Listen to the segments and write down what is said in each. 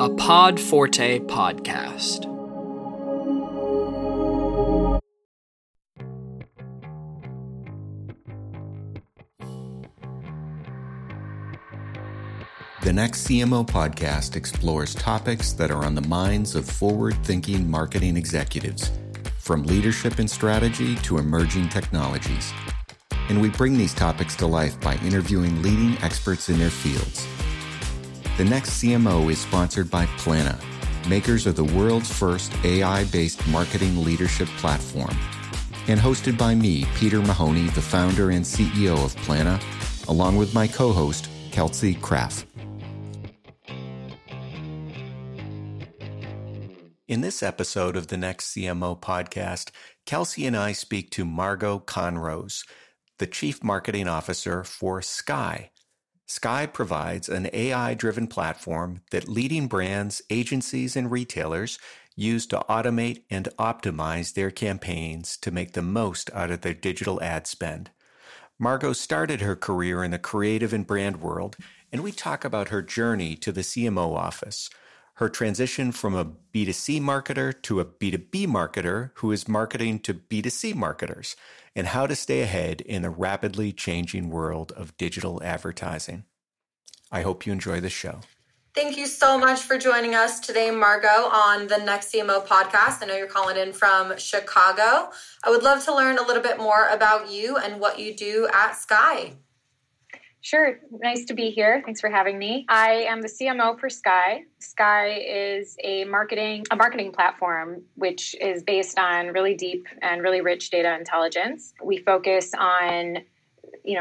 A Pod Forte podcast. The Next CMO podcast explores topics that are on the minds of forward-thinking marketing executives, from leadership and strategy to emerging technologies. And we bring these topics to life by interviewing leading experts in their fields. The Next CMO is sponsored by Plannuh, makers of the world's first AI-based marketing leadership platform, and hosted by me, Peter Mahoney, the founder and CEO of Plannuh, along with my co-host, Kelsey Kraft. In this episode of the Next CMO podcast, Kelsey and I speak to Margo Kahnrose, the Chief Marketing Officer for Skai. Skai provides an AI-driven platform that leading brands, agencies, and retailers use to automate and optimize their campaigns to make the most out of their digital ad spend. Margo started her career in the creative and brand world, and we talk about her journey to the CMO office. Her transition from a B2C marketer to a B2B marketer who is marketing to B2C marketers, and how to stay ahead in the rapidly changing world of digital advertising. I hope you enjoy the show. Thank you so much for joining us today, Margo, on the Next CMO podcast. I know you're calling in from Chicago. I would love to learn a little bit more about you and what you do at Skai. Sure. Nice to be here. Thanks for having me. I am the CMO for Skai. Skai is a marketing platform, which is based on really deep and really rich data intelligence. We focus on,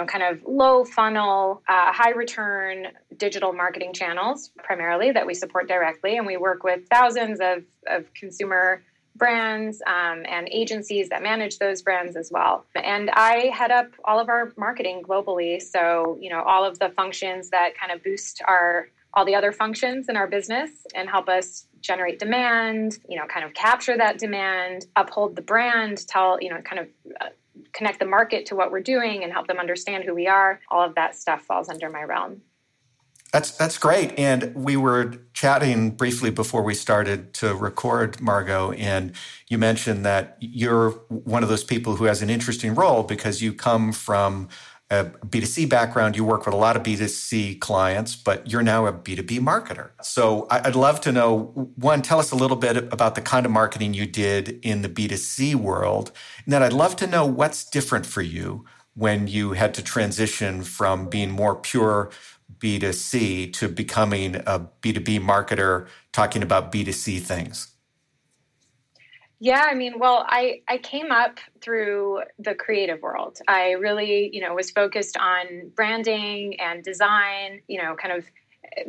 kind of low funnel, high return digital marketing channels primarily that we support directly. And we work with thousands of consumer brands and agencies that manage those brands as well. And I head up all of our marketing globally. So, all of the functions that kind of boost all the other functions in our business and help us generate demand, kind of capture that demand, uphold the brand, tell, kind of connect the market to what we're doing and help them understand who we are. All of that stuff falls under my realm. That's great. And we were chatting briefly before we started to record, Margo, and you mentioned that you're one of those people who has an interesting role because you come from a B2C background. You work with a lot of B2C clients, but you're now a B2B marketer. So I'd love to know, one, tell us a little bit about the kind of marketing you did in the B2C world. And then I'd love to know what's different for you when you had to transition from being more pure B2C to becoming a B2B marketer talking about B2C things? Yeah, I came up through the creative world. I really, was focused on branding and design,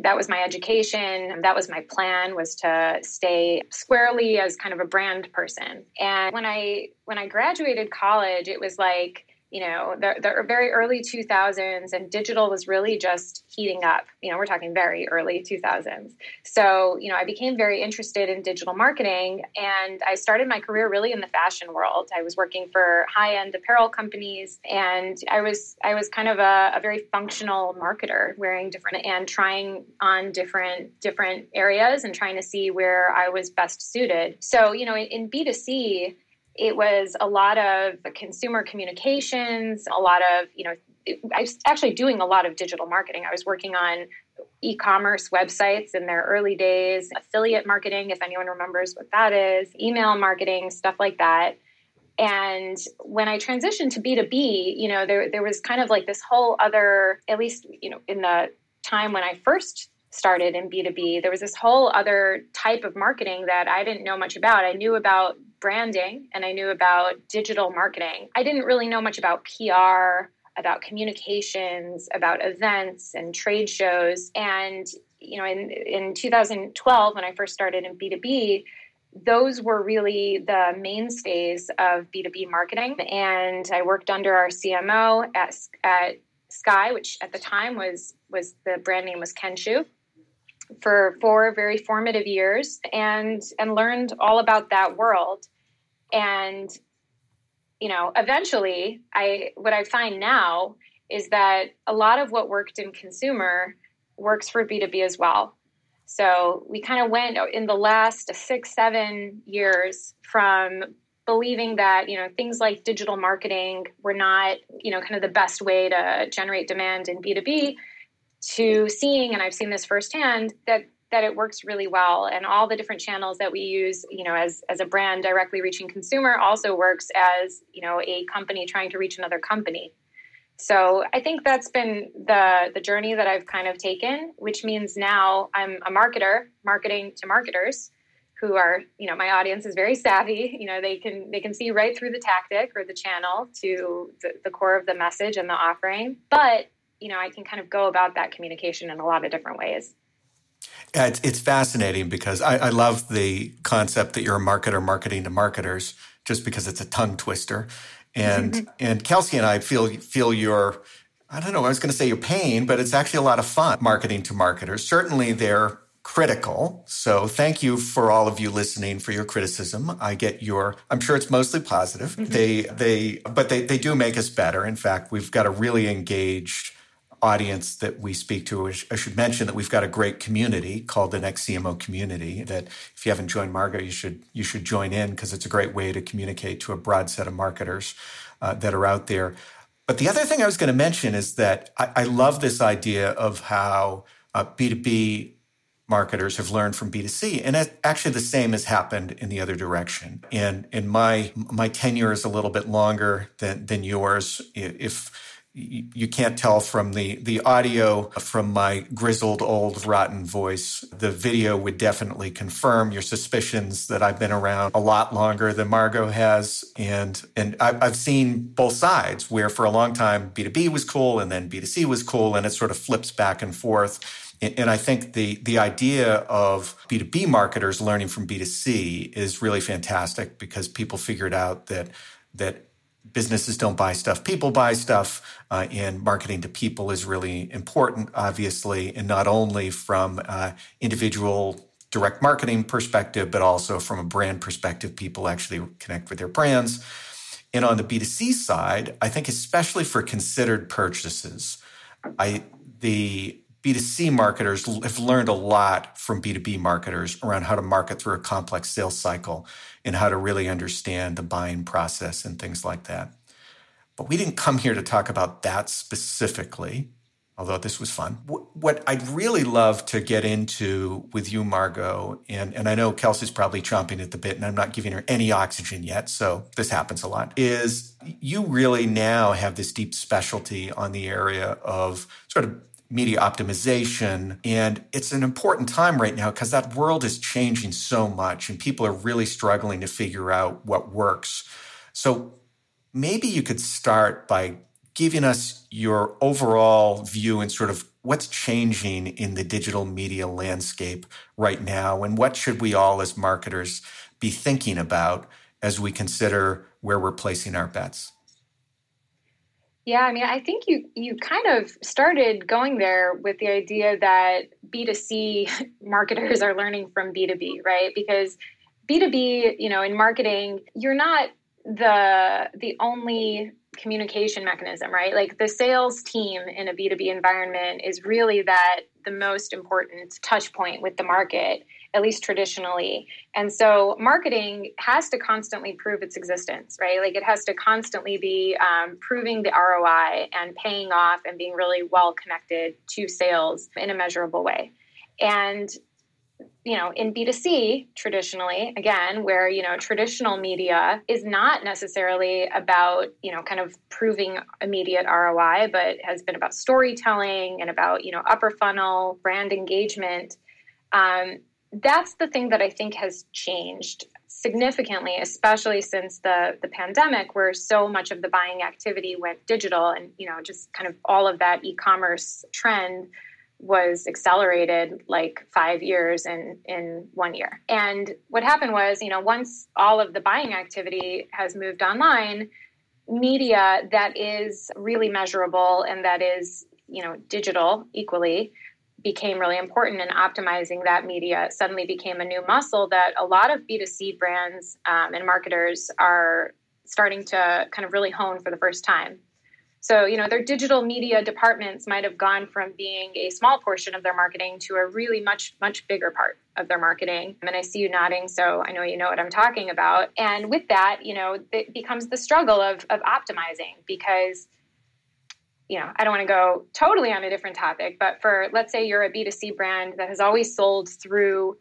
that was my education. That was my plan, was to stay squarely as kind of a brand person. And when I graduated college, it was like, the very early 2000s, and digital was really just heating up. We're talking very early 2000s. So, I became very interested in digital marketing, and I started my career really in the fashion world. I was working for high-end apparel companies, and I was kind of a very functional marketer, wearing different and trying on different areas and trying to see where I was best suited. So, in B2C, it was a lot of consumer communications, a lot of, I was actually doing a lot of digital marketing. I was working on e-commerce websites in their early days, affiliate marketing, if anyone remembers what that is, email marketing, stuff like that. And when I transitioned to B2B, there was kind of like this whole other, at least, in the time when I first started in B2B, there was this whole other type of marketing that I didn't know much about. I knew about branding and I knew about digital marketing. I didn't really know much about PR, about communications, about events and trade shows. And, in 2012, when I first started in B2B, those were really the mainstays of B2B marketing. And I worked under our CMO at Skai, which at the time was the brand name was Kenshoo, for 4 very formative years and learned all about that world. And, eventually what I find now is that a lot of what worked in consumer works for B2B as well. So we kind of went in the last 6-7 years from believing that, you know, things like digital marketing were not, you know, kind of the best way to generate demand in B2B to seeing, and I've seen this firsthand, that it works really well. And all the different channels that we use, you know, as a brand directly reaching consumer also works as, you know, a company trying to reach another company. So I think that's been the journey that I've kind of taken, which means now I'm a marketer marketing to marketers who are, you know, my audience is very savvy. You know, they can see right through the tactic or the channel to the core of the message and the offering. But, you know, I can kind of go about that communication in a lot of different ways. It's fascinating because I love the concept that you're a marketer marketing to marketers just because it's a tongue twister. And Kelsey and I feel your, I don't know, I was going to say your pain, but it's actually a lot of fun marketing to marketers. Certainly they're critical. So thank you for all of you listening for your criticism. I'm sure it's mostly positive. Mm-hmm. But they do make us better. In fact, we've got a really engaged audience that we speak to. I should mention that we've got a great community called the Next CMO community that if you haven't joined, Margo, you should join in because it's a great way to communicate to a broad set of marketers that are out there. But the other thing I was going to mention is that I love this idea of how B2B marketers have learned from B2C. And actually the same has happened in the other direction. And in my tenure is a little bit longer than yours. If you can't tell from the audio from my grizzled, old, rotten voice, the video would definitely confirm your suspicions that I've been around a lot longer than Margo has. And I've seen both sides where for a long time B2B was cool and then B2C was cool and it sort of flips back and forth. And I think the idea of B2B marketers learning from B2C is really fantastic because people figured out that businesses don't buy stuff. People buy stuff, and marketing to people is really important, obviously, and not only from individual direct marketing perspective, but also from a brand perspective, people actually connect with their brands. And on the B2C side, I think especially for considered purchases, the B2C marketers have learned a lot from B2B marketers around how to market through a complex sales cycle and how to really understand the buying process and things like that. But we didn't come here to talk about that specifically, although this was fun. What I'd really love to get into with you, Margo, and I know Kelsey's probably chomping at the bit and I'm not giving her any oxygen yet, so this happens a lot, is you really now have this deep specialty on the area of sort of media optimization. And it's an important time right now because that world is changing so much and people are really struggling to figure out what works. So maybe you could start by giving us your overall view and sort of what's changing in the digital media landscape right now and what should we all as marketers be thinking about as we consider where we're placing our bets? Yeah, I mean, I think you kind of started going there with the idea that B2C marketers are learning from B2B, right? Because B2B, you know, in marketing, you're not the only communication mechanism, right? Like the sales team in a B2B environment is really the most important touch point with the market, at least traditionally. And so marketing has to constantly prove its existence, right? Like it has to constantly be proving the ROI and paying off and being really well connected to sales in a measurable way. And, you know, in B2C, traditionally, again, where, you know, traditional media is not necessarily about, you know, kind of proving immediate ROI, but has been about storytelling and about, you know, upper funnel brand engagement. That's the thing that I think has changed significantly, especially since the pandemic, where so much of the buying activity went digital and, you know, just kind of all of that e-commerce trend was accelerated like 5 years in 1 year. And what happened was, you know, once all of the buying activity has moved online, media that is really measurable and that is, you know, digital equally became really important, and optimizing that media suddenly became a new muscle that a lot of B2C brands and marketers are starting to kind of really hone for the first time. So, you know, their digital media departments might have gone from being a small portion of their marketing to a really much, much bigger part of their marketing. And I see you nodding, so I know you know what I'm talking about. And with that, you know, it becomes the struggle of optimizing because, you know, I don't want to go totally on a different topic, but for, let's say you're a B2C brand that has always sold through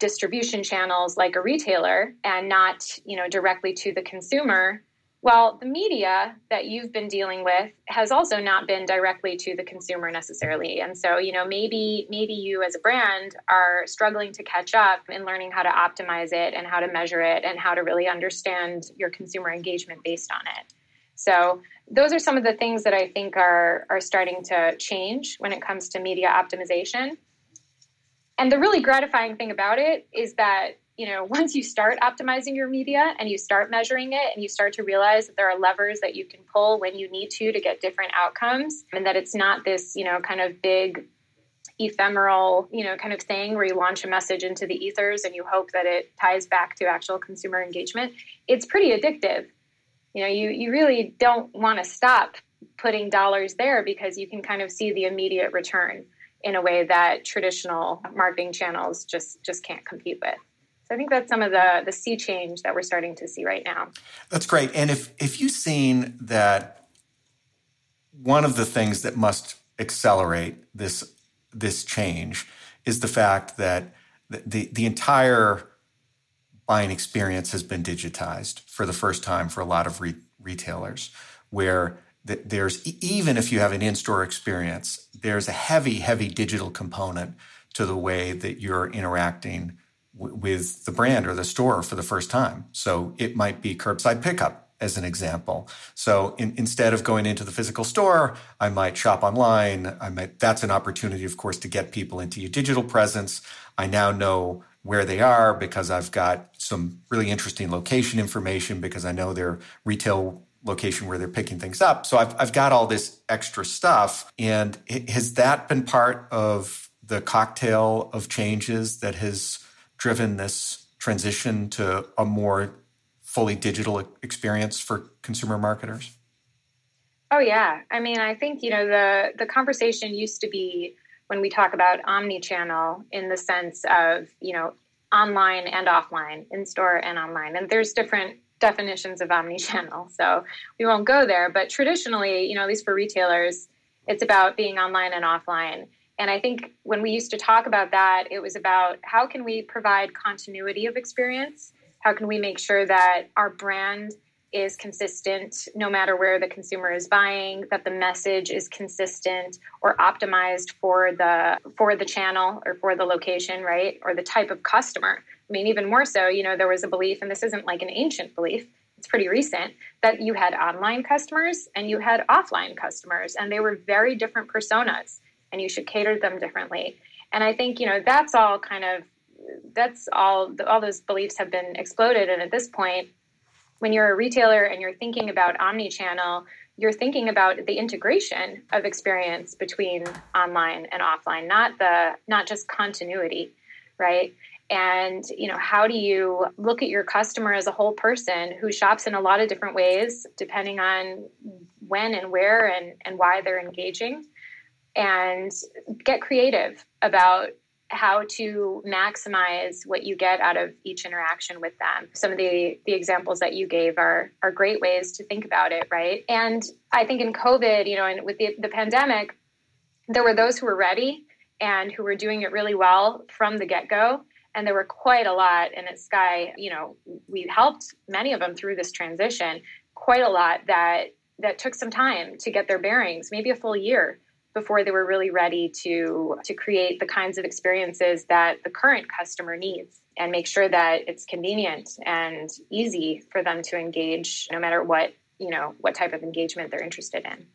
distribution channels like a retailer and not, you know, directly to the consumer. Well, the media that you've been dealing with has also not been directly to the consumer necessarily. And so, you know, maybe you as a brand are struggling to catch up in learning how to optimize it and how to measure it and how to really understand your consumer engagement based on it. So those are some of the things that I think are starting to change when it comes to media optimization. And the really gratifying thing about it is that, you know, once you start optimizing your media and you start measuring it and you start to realize that there are levers that you can pull when you need to get different outcomes, and that it's not this, you know, kind of big ephemeral, you know, kind of thing where you launch a message into the ethers and you hope that it ties back to actual consumer engagement, it's pretty addictive. You know, you really don't want to stop putting dollars there because you can kind of see the immediate return in a way that traditional marketing channels just can't compete with. I think that's some of the sea change that we're starting to see right now. That's great. And if you've seen that one of the things that must accelerate this change is the fact that the entire buying experience has been digitized for the first time for a lot of retailers, where there's, even if you have an in-store experience, there's a heavy, heavy digital component to the way that you're interacting with the brand or the store for the first time. So it might be curbside pickup as an example. So instead of going into the physical store, I might shop online. That's an opportunity, of course, to get people into your digital presence. I now know where they are because I've got some really interesting location information because I know their retail location where they're picking things up. So I've got all this extra stuff. And has that been part of the cocktail of changes that has driven this transition to a more fully digital experience for consumer marketers? Oh, yeah. I mean, I think, you know, the conversation used to be when we talk about omnichannel in the sense of, you know, online and offline, in-store and online. And there's different definitions of omnichannel, so we won't go there. But traditionally, you know, at least for retailers, it's about being online and offline. And I think when we used to talk about that, it was about how can we provide continuity of experience? How can we make sure that our brand is consistent no matter where the consumer is buying, that the message is consistent or optimized for the channel or for the location, right? Or the type of customer. I mean, even more so, you know, there was a belief, and this isn't like an ancient belief, it's pretty recent, that you had online customers and you had offline customers, and they were very different personas. And you should cater them differently. And I think, you know, all those beliefs have been exploded. And at this point, when you're a retailer and you're thinking about omnichannel, you're thinking about the integration of experience between online and offline, not just continuity, right? And, you know, how do you look at your customer as a whole person who shops in a lot of different ways, depending on when and where and why they're engaging? And get creative about how to maximize what you get out of each interaction with them. Some of the examples that you gave are great ways to think about it, right? And I think in COVID, you know, and with the pandemic, there were those who were ready and who were doing it really well from the get-go. And there were quite a lot. And at Skai, you know, we helped many of them through this transition, quite a lot that took some time to get their bearings, maybe a full year, before they were really ready to create the kinds of experiences that the current customer needs and make sure that it's convenient and easy for them to engage no matter what, you know, what type of engagement they're interested in.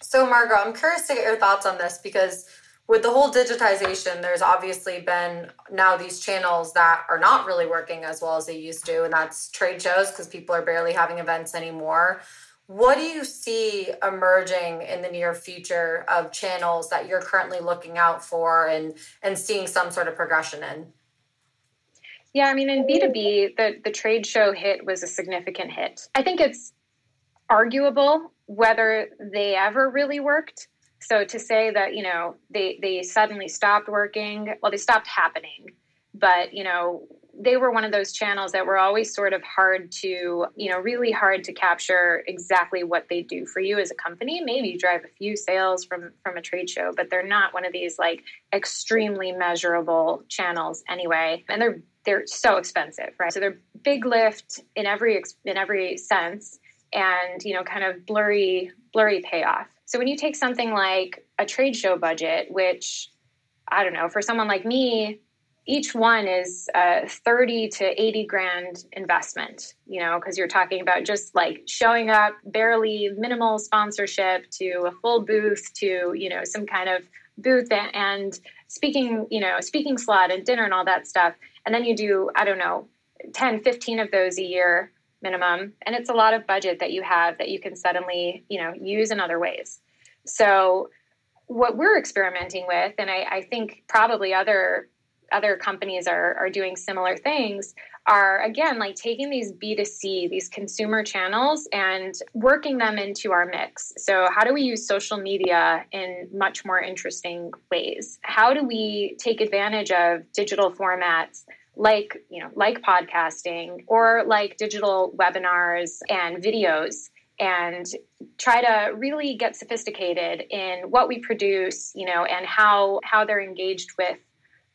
So, Margo, I'm curious to get your thoughts on this because with the whole digitization, there's obviously been now these channels that are not really working as well as they used to, and that's trade shows because people are barely having events anymore. What do you see emerging in the near future of channels that you're currently looking out for and seeing some sort of progression in? Yeah, I mean, in B2B, the trade show hit was a significant hit. I think it's arguable whether they ever really worked. So to say that, you know, they suddenly stopped working, well, they stopped happening, but, you know, they were one of those channels that were always sort of hard to, you know, really hard to capture exactly what they do for you as a company. Maybe you drive a few sales from a trade show, but they're not one of these like extremely measurable channels anyway. And they're so expensive, right? So they're big lift in every sense and, you know, kind of blurry payoff. So when you take something like a trade show budget, which I don't know, for someone like me, each one is a 30 to 80 grand investment, you know, because you're talking about just like showing up, barely minimal sponsorship to a full booth to, you know, some kind of booth and speaking, you know, speaking slot and dinner and all that stuff. And then you do, I don't know, 10, 15 of those a year minimum. And it's a lot of budget that you have that you can suddenly, you know, use in other ways. So what we're experimenting with, and I think probably other companies are doing similar things, are again, like taking these B2C, these consumer channels and working them into our mix. So how do we use social media in much more interesting ways? How do we take advantage of digital formats like, you know, like podcasting or like digital webinars and videos, and try to really get sophisticated in what we produce, you know, and how they're engaged with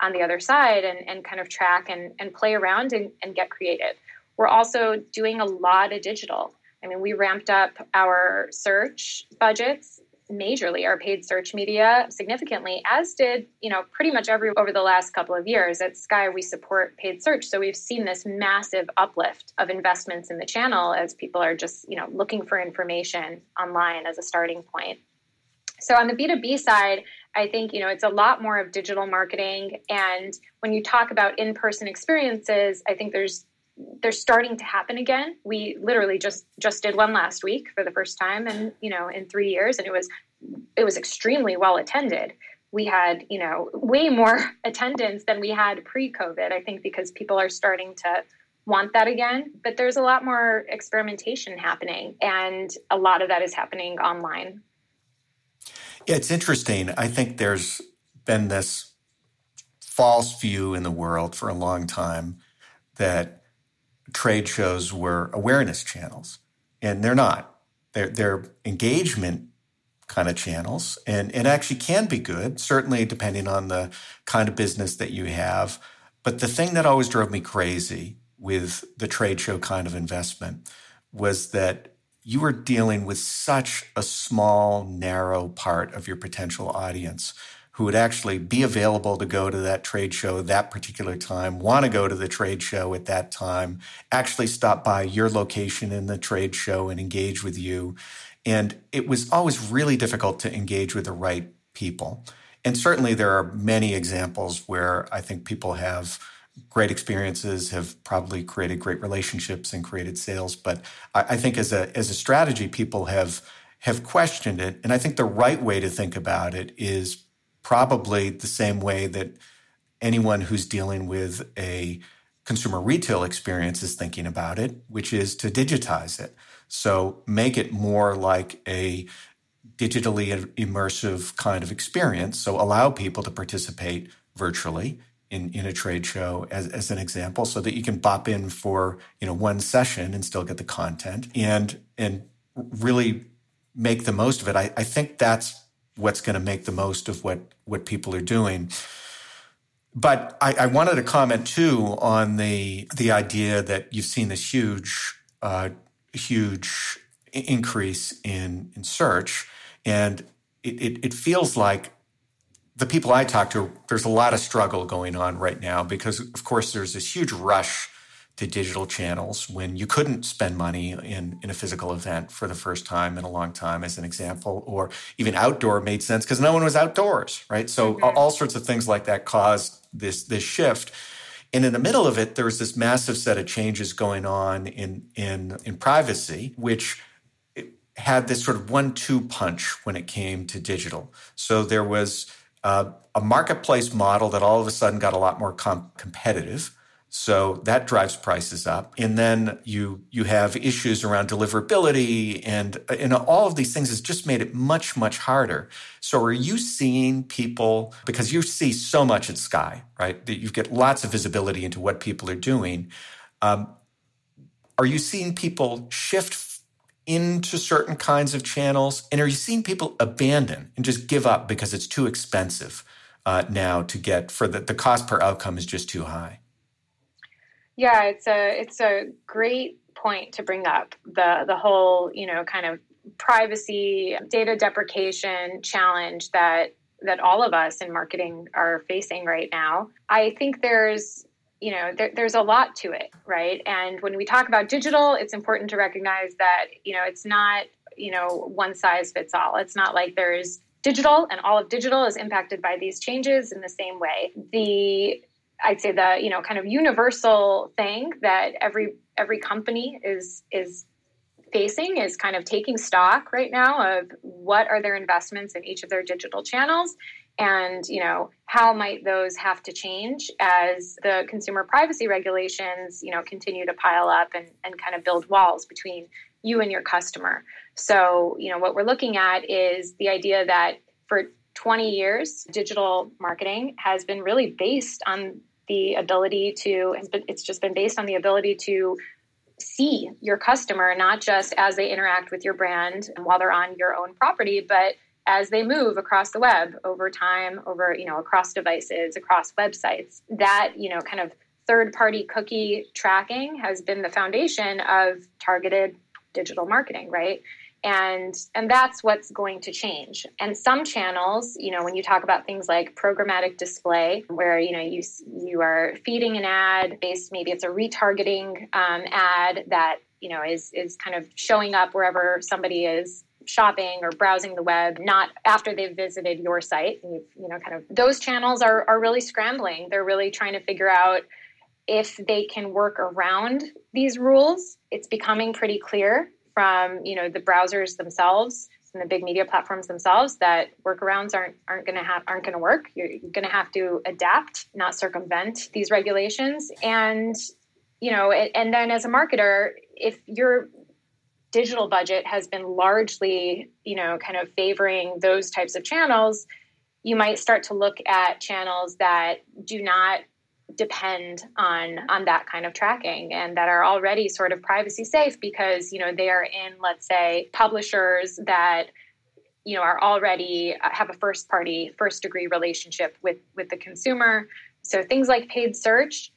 on the other side, and kind of track and play around and get creative. We're also doing a lot of digital. I mean, we ramped up our search budgets majorly, our paid search media significantly, as did, you know, pretty much over the last couple of years. At Skai, we support paid search. So we've seen this massive uplift of investments in the channel as people are just, you know, looking for information online as a starting point. So on the B2B side, I think, you know, it's a lot more of digital marketing. And when you talk about in-person experiences, I think they're starting to happen again. We literally just did one last week for the first time and, you know, in 3 years, and it was extremely well attended. We had, you know, way more attendance than we had pre-COVID, I think, because people are starting to want that again. But there's a lot more experimentation happening, and a lot of that is happening online. Yeah, it's interesting. I think there's been this false view in the world for a long time that trade shows were awareness channels, and they're not. They're engagement kind of channels, and it actually can be good, certainly depending on the kind of business that you have. But the thing that always drove me crazy with the trade show kind of investment was that you were dealing with such a small, narrow part of your potential audience who would actually be available to go to that trade show that particular time, want to go to the trade show at that time, actually stop by your location in the trade show and engage with you. And it was always really difficult to engage with the right people. And certainly there are many examples where I think people have great experiences, have probably created great relationships and created sales. But I think as a strategy, people have questioned it. And I think the right way to think about it is probably the same way that anyone who's dealing with a consumer retail experience is thinking about it, which is to digitize it. So make it more like a digitally immersive kind of experience. So allow people to participate virtually in a trade show as an example, so that you can bop in for, you know, one session and still get the content and really make the most of it. I think that's what's going to make the most of what people are doing. But I wanted to comment too on the idea that you've seen this huge increase in search, and it feels like the people I talk to, there's a lot of struggle going on right now because, of course, there's this huge rush to digital channels when you couldn't spend money in a physical event for the first time in a long time, as an example, or even outdoor made sense because no one was outdoors, right? So all sorts of things like that caused this shift. And in the middle of it, there was this massive set of changes going on in privacy, which had this sort of 1-2 punch when it came to digital. So there was a marketplace model that all of a sudden got a lot more competitive. So that drives prices up. And then you have issues around deliverability and all of these things has just made it much, much harder. So are you seeing people, because you see so much at Skai, right? That you get lots of visibility into what people are doing. Are you seeing people shift into certain kinds of channels? And are you seeing people abandon and just give up because it's too expensive now to get, for the cost per outcome is just too high? Yeah, it's a great point to bring up, the whole, kind of privacy, data deprecation challenge that all of us in marketing are facing right now. I think there's a lot to it, right? And when we talk about digital, it's important to recognize that, it's not, one size fits all. It's not like there's digital and all of digital is impacted by these changes in the same way. I'd say the, kind of universal thing that every company is facing is kind of taking stock right now of what are their investments in each of their digital channels and, how might those have to change as the consumer privacy regulations, continue to pile up and kind of build walls between you and your customer. So, what we're looking at is the idea that for 20 years, digital marketing has been really based on the ability to, it's just been based on the ability to see your customer, not just as they interact with your brand while they're on your own property, but as they move across the web over time, over, across devices, across websites. That, kind of third-party cookie tracking has been the foundation of targeted digital marketing, right? And that's what's going to change. And some channels, when you talk about things like programmatic display, where, you are feeding an ad based, maybe it's a retargeting ad that, is kind of showing up wherever somebody is shopping or browsing the web, not after they've visited your site. And kind of those channels are really scrambling. They're really trying to figure out if they can work around these rules. It's becoming pretty clear from, the browsers themselves and the big media platforms themselves that workarounds aren't going to work. You're going to have to adapt, not circumvent these regulations. And, and then as a marketer, if your digital budget has been largely, kind of favoring those types of channels, you might start to look at channels that do not depend on that kind of tracking and that are already sort of privacy safe because, they are in, let's say, publishers that, are already have a first party, first degree relationship with the consumer. So things like paid search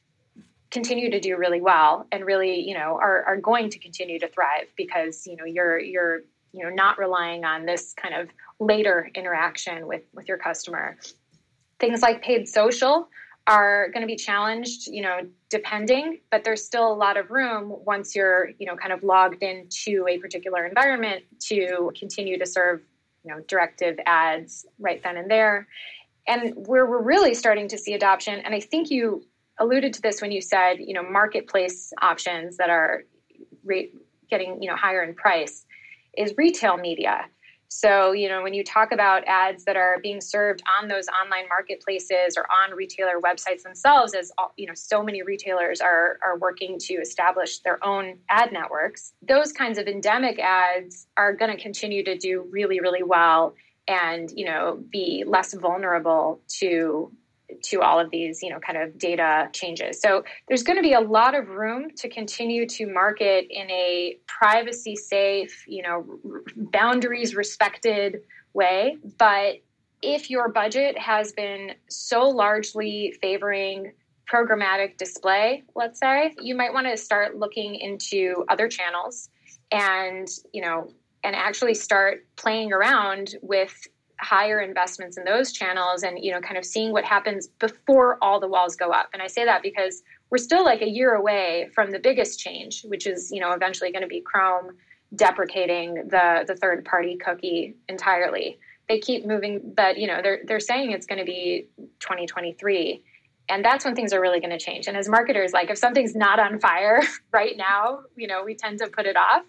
continue to do really well and really, are going to continue to thrive because, you're not relying on this kind of later interaction with your customer. Things like paid social are going to be challenged, depending, but there's still a lot of room once you're, kind of logged into a particular environment to continue to serve, directive ads right then and there. And where we're really starting to see adoption, and I think you alluded to this when you said, marketplace options that are getting, higher in price, is retail media. So, when you talk about ads that are being served on those online marketplaces or on retailer websites themselves, as so many retailers are working to establish their own ad networks, those kinds of endemic ads are going to continue to do really, really well and, be less vulnerable to all of these, kind of data changes. So there's going to be a lot of room to continue to market in a privacy safe, boundaries respected way. But if your budget has been so largely favoring programmatic display, let's say, you might want to start looking into other channels and, actually start playing around with higher investments in those channels and, kind of seeing what happens before all the walls go up. And I say that because we're still like a year away from the biggest change, which is, eventually going to be Chrome deprecating the third-party cookie entirely. They keep moving, but, they're saying it's going to be 2023. And that's when things are really going to change. And as marketers, like if something's not on fire right now, we tend to put it off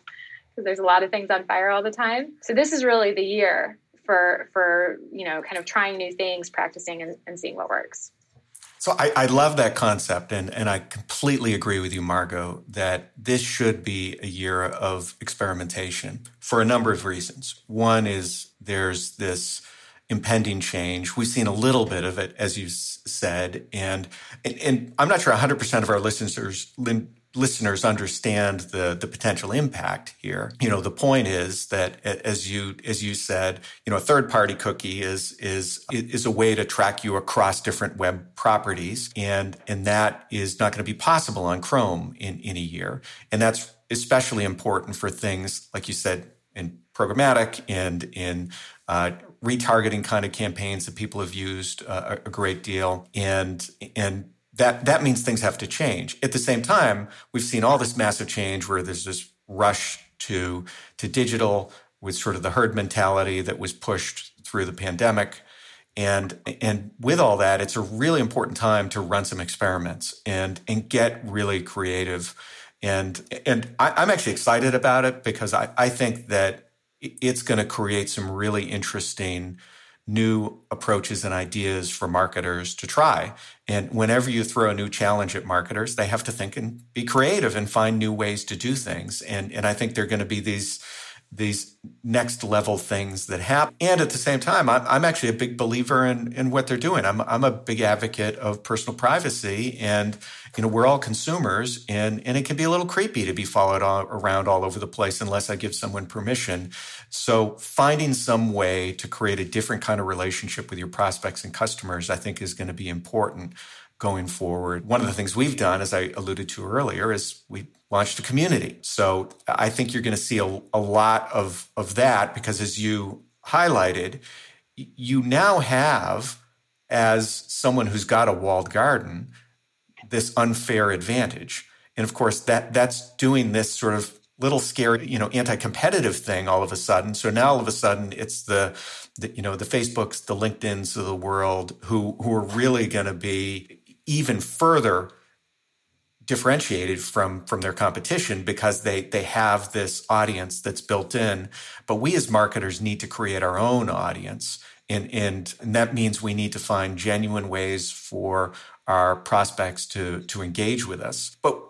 because there's a lot of things on fire all the time. So this is really the year for kind of trying new things, practicing, and seeing what works. So I love that concept, and I completely agree with you, Margo, that this should be a year of experimentation for a number of reasons. One is there's this impending change. We've seen a little bit of it, as you said, and I'm not sure 100% of our listeners understand the potential impact here. You know, the point is that, as you said, you know, a third-party cookie is a way to track you across different web properties, and that is not going to be possible on Chrome in a year. And that's especially important for things, like you said, in programmatic and in retargeting kind of campaigns that people have used a great deal, and That means things have to change. At the same time, we've seen all this massive change where there's this rush to digital with sort of the herd mentality that was pushed through the pandemic. And with all that, it's a really important time to run some experiments and get really creative. And I'm actually excited about it because I think that it's going to create some really interesting new approaches and ideas for marketers to try. And whenever you throw a new challenge at marketers, they have to think and be creative and find new ways to do things. And I think they're going to be these next level things that happen. And at the same time, I'm actually a big believer in what they're doing. I'm a big advocate of personal privacy, and you know, we're all consumers, and it can be a little creepy to be followed around all over the place unless I give someone permission. So finding some way to create a different kind of relationship with your prospects and customers, I think, is going to be important going forward. One of the things we've done, as I alluded to earlier, is we launched a community. So I think you're going to see a lot of that because, as you highlighted, you now have, as someone who's got a walled garden, this unfair advantage. And of course, that's doing this sort of little scary, you know, anti-competitive thing all of a sudden. So now all of a sudden it's the Facebooks, the LinkedIns of the world who are really going to be even further differentiated from their competition because they have this audience that's built in. But we as marketers need to create our own audience. And that means we need to find genuine ways for our prospects to engage with us. But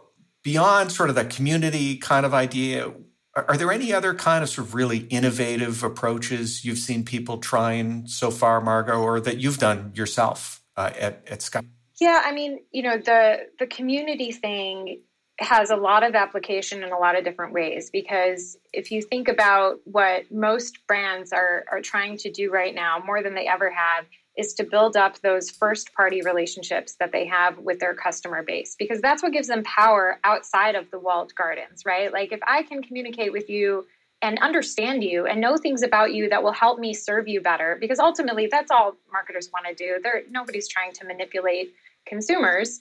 beyond sort of that community kind of idea, are there any other kind of sort of really innovative approaches you've seen people trying so far, Margo, or that you've done yourself at Skai? Yeah, I mean, you know, the community thing has a lot of application in a lot of different ways, because if you think about what most brands are trying to do right now, more than they ever have, is to build up those first-party relationships that they have with their customer base, because that's what gives them power outside of the walled gardens, right? Like, if I can communicate with you and understand you and know things about you that will help me serve you better, because ultimately that's all marketers want to do. Nobody's trying to manipulate consumers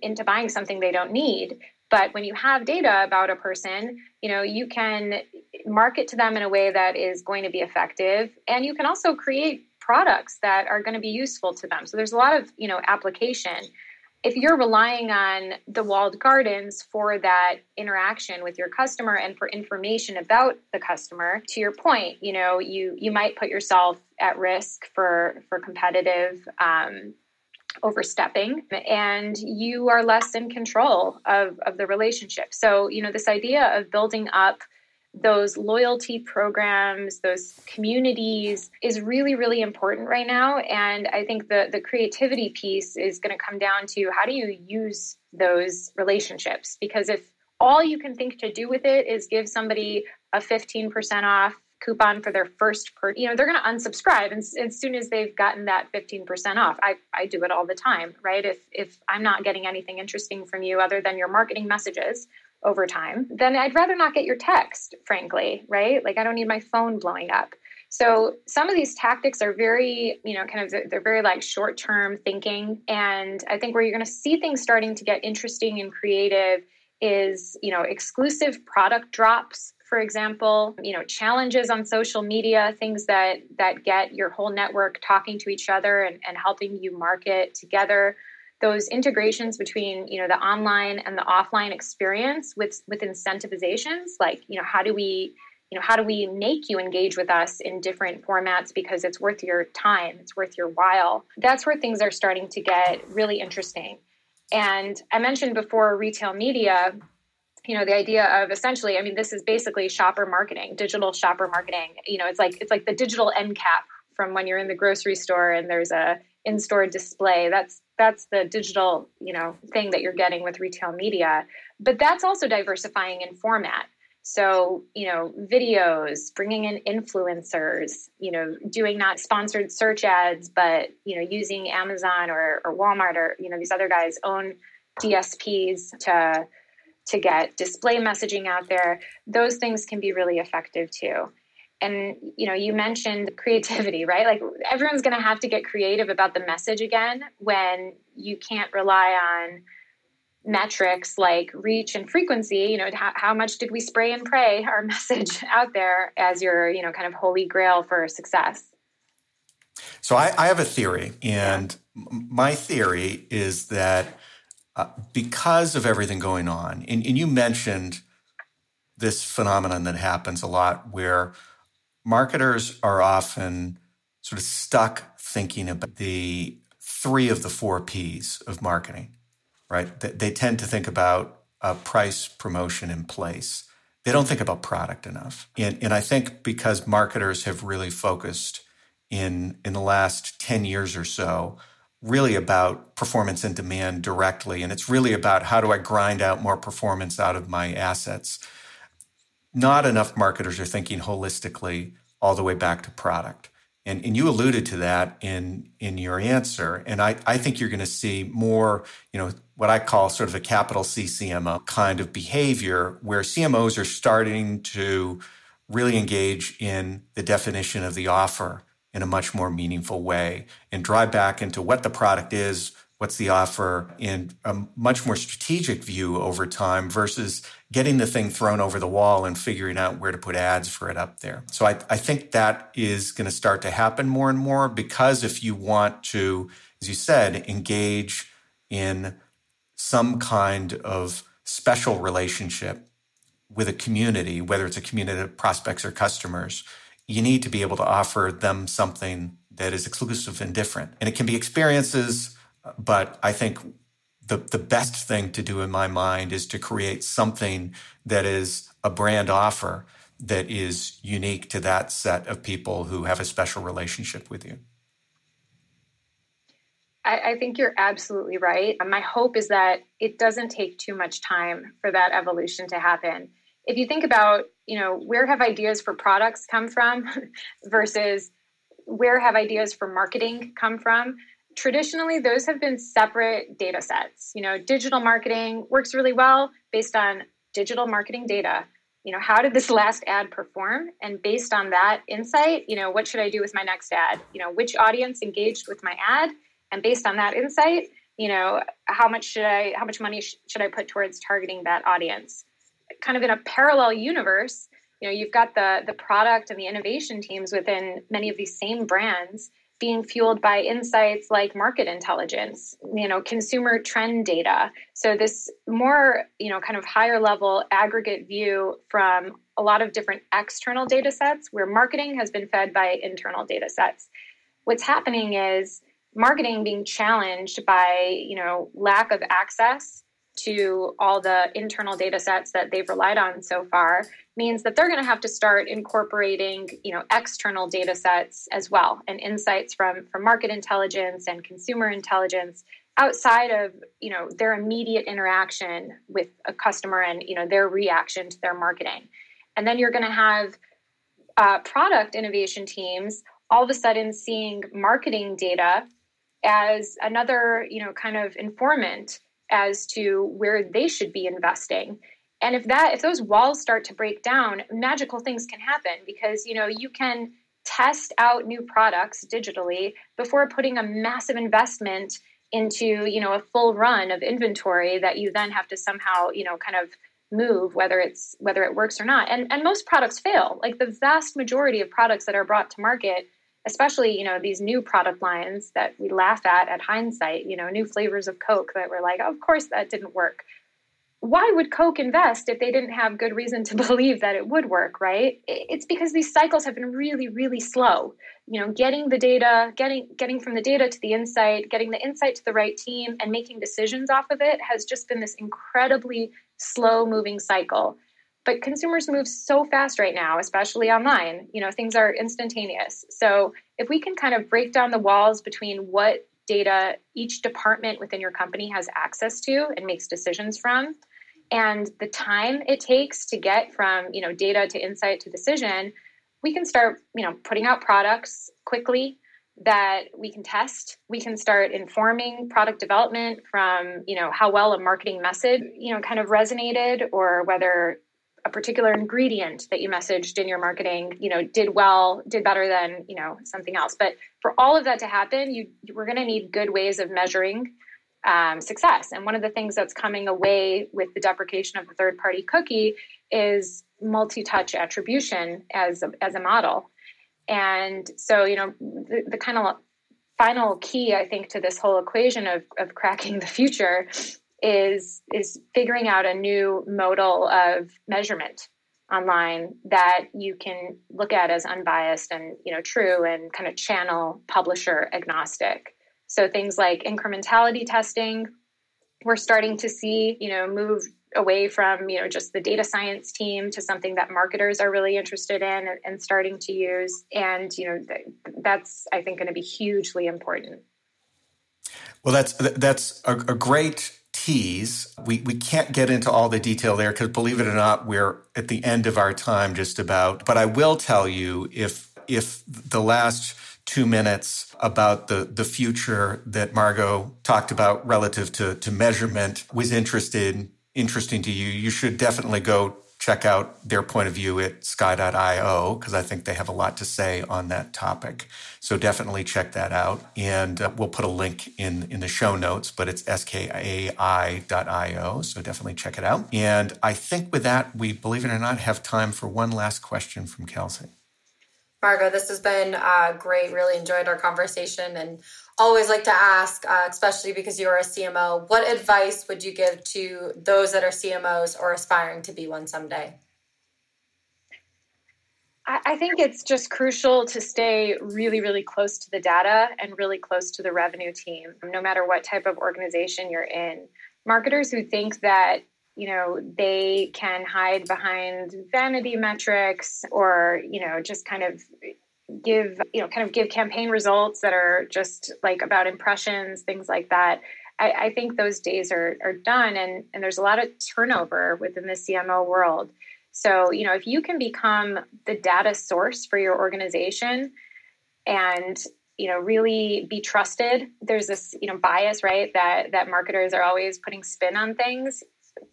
into buying something they don't need. But when you have data about a person, you know, you can market to them in a way that is going to be effective. And you can also create products that are going to be useful to them. So there's a lot of, you know, application. If you're relying on the walled gardens for that interaction with your customer and for information about the customer, to your point, you know, you might put yourself at risk for competitive overstepping, and you are less in control of the relationship. So, you know, this idea of building up those loyalty programs, those communities is really, really important right now. And I think the creativity piece is going to come down to how do you use those relationships? Because if all you can think to do with it is give somebody a 15% off coupon for their first you know, they're going to unsubscribe as soon as they've gotten that 15% off. I do it all the time, right? If I'm not getting anything interesting from you other than your marketing messages over time, then I'd rather not get your text, frankly, right? Like, I don't need my phone blowing up. So some of these tactics are very, you know, kind of, they're very like short-term thinking. And I think where you're going to see things starting to get interesting and creative is, you know, exclusive product drops, for example, you know, challenges on social media, things that get your whole network talking to each other and helping you market together. Those integrations between, you know, the online and the offline experience with incentivizations, like, you know, how do we you know, how do we make you engage with us in different formats because it's worth your time, it's worth your while? That's where things are starting to get really interesting. And I mentioned before retail media, you know, the idea of essentially, I mean, this is basically shopper marketing, digital shopper marketing. You know, it's like the digital end cap from when you're in the grocery store and there's a in-store display. That's the digital, you know, thing that you're getting with retail media. But that's also diversifying in format. So, you know, videos, bringing in influencers, you know, doing not sponsored search ads, but, you know, using Amazon or Walmart or, you know, these other guys' own DSPs to get display messaging out there. Those things can be really effective too. And, you know, you mentioned creativity, right? Like everyone's going to have to get creative about the message again when you can't rely on metrics like reach and frequency. You know, how much did we spray and pray our message out there as your, you know, kind of holy grail for success? So I have a theory, and my theory is that because of everything going on, and you mentioned this phenomenon that happens a lot where marketers are often sort of stuck thinking about the 3 of the 4 Ps of marketing, right? They tend to think about price, promotion, and place. They don't think about product enough. And I think because marketers have really focused in the last 10 years or so really about performance and demand directly, and it's really about how do I grind out more performance out of my assets. Not enough marketers are thinking holistically all the way back to product. And you alluded to that in your answer. And I think you're going to see more, you know, what I call sort of a capital C CMO kind of behavior where CMOs are starting to really engage in the definition of the offer in a much more meaningful way and drive back into what the product is, what's the offer, and a much more strategic view over time versus getting the thing thrown over the wall and figuring out where to put ads for it up there. So I think that is going to start to happen more and more because if you want to, as you said, engage in some kind of special relationship with a community, whether it's a community of prospects or customers, you need to be able to offer them something that is exclusive and different. And it can be experiences. But I think the best thing to do in my mind is to create something that is a brand offer that is unique to that set of people who have a special relationship with you. I think you're absolutely right. My hope is that it doesn't take too much time for that evolution to happen. If you think about, you know, where have ideas for products come from versus where have ideas for marketing come from? Traditionally, those have been separate data sets. You know, digital marketing works really well based on digital marketing data. You know, how did this last ad perform? And based on that insight, you know, what should I do with my next ad? You know, which audience engaged with my ad? And based on that insight, you know, how much money should I put towards targeting that audience? Kind of in a parallel universe, you know, you've got the product and the innovation teams within many of these same brands being fueled by insights like market intelligence, you know, consumer trend data. So this more, you know, kind of higher level aggregate view from a lot of different external data sets where marketing has been fed by internal data sets. What's happening is marketing being challenged by, you know, lack of access to all the internal data sets that they've relied on so far means that they're going to have to start incorporating, you know, external data sets as well and insights from market intelligence and consumer intelligence outside of, you know, their immediate interaction with a customer and, you know, their reaction to their marketing. And then you're going to have product innovation teams all of a sudden seeing marketing data as another, you know, kind of informant as to where they should be investing. And if those walls start to break down, magical things can happen because, you know, you can test out new products digitally before putting a massive investment into, you know, a full run of inventory that you then have to somehow, you know, kind of move whether it works or not. And most products fail. Like the vast majority of products that are brought to market, especially, you know, these new product lines that we laugh at hindsight, you know, new flavors of Coke that we're like, oh, of course that didn't work. why would Coke invest if they didn't have good reason to believe that it would work, right? It's because these cycles have been really, really slow. You know, getting the data, getting from the data to the insight, getting the insight to the right team, and making decisions off of it has just been this incredibly slow-moving cycle. But consumers move so fast right now, especially online. You know, things are instantaneous. So if we can kind of break down the walls between what data each department within your company has access to and makes decisions from, and the time it takes to get from, you know, data to insight to decision, we can start, you know, putting out products quickly that we can test. We can start informing product development from, you know, how well a marketing message, you know, kind of resonated, or whether a particular ingredient that you messaged in your marketing, you know, did well, did better than, you know, something else. But for all of that to happen, we're going to need good ways of measuring success. And one of the things that's coming away with the deprecation of the third-party cookie is multi-touch attribution as a model. And so, you know, the kind of final key, I think, to this whole equation of cracking the future is figuring out a new modal of measurement online that you can look at as unbiased and, you know, true and kind of channel publisher agnostic. So things like incrementality testing, we're starting to see, you know, move away from, you know, just the data science team to something that marketers are really interested in and starting to use. And, you know, that's, I think, going to be hugely important. Well, that's a great tease. We can't get into all the detail there because, believe it or not, we're at the end of our time just about. But I will tell you, if the last 2 minutes about the future that Margo talked about relative to measurement was interesting to you, you should definitely go check out their point of view at skai.io, because I think they have a lot to say on that topic. So definitely check that out. And we'll put a link in the show notes, but it's skai.io. So definitely check it out. And I think with that, we, believe it or not, have time for one last question from Kelsey. Margo, this has been great. Really enjoyed our conversation, and always like to ask, especially because you're a CMO, what advice would you give to those that are CMOs or aspiring to be one someday? I think it's just crucial to stay really, really close to the data and really close to the revenue team, no matter what type of organization you're in. Marketers who think that, you know, they can hide behind vanity metrics or, you know, just kind of give campaign results that are just like about impressions, things like that. I think those days are done, and there's a lot of turnover within the CMO world. So, you know, if you can become the data source for your organization and, you know, really be trusted, there's this, you know, bias, right, that marketers are always putting spin on things.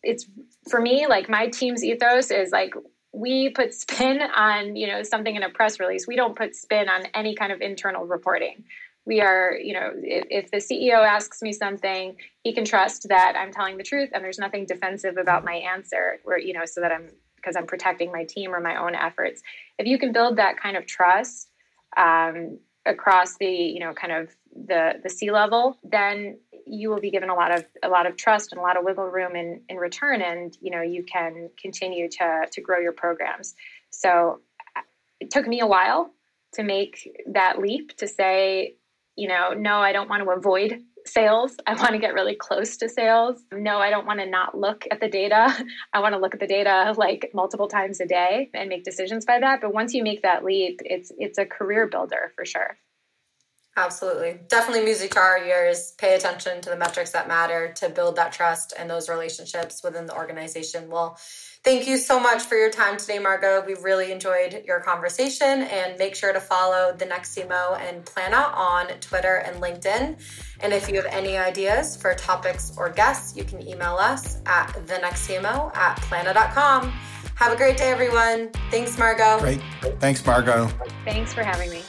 It's, for me, like, my team's ethos is like, we put spin on, you know, something in a press release. We don't put spin on any kind of internal reporting. We are, you know, if the CEO asks me something, he can trust that I'm telling the truth and there's nothing defensive about my answer, or, you know, so that because I'm protecting my team or my own efforts. If you can build that kind of trust across the, you know, kind of the C-level, then you will be given a lot of trust and a lot of wiggle room in return. And, you know, you can continue to grow your programs. So it took me a while to make that leap to say, you know, no, I don't want to avoid sales. I want to get really close to sales. No, I don't want to not look at the data. I want to look at the data like multiple times a day and make decisions by that. But once you make that leap, it's a career builder for sure. Absolutely. Definitely music to our ears. Pay attention to the metrics that matter to build that trust and those relationships within the organization. Well, thank you so much for your time today, Margo. We really enjoyed your conversation, and make sure to follow The Next CMO and Plannuh on Twitter and LinkedIn. And if you have any ideas for topics or guests, you can email us at thenextcmo@plannuh.com. Have a great day, everyone. Thanks, Margo. Great. Thanks, Margo. Thanks for having me.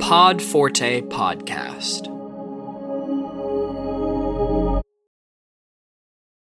Pod Forte podcast.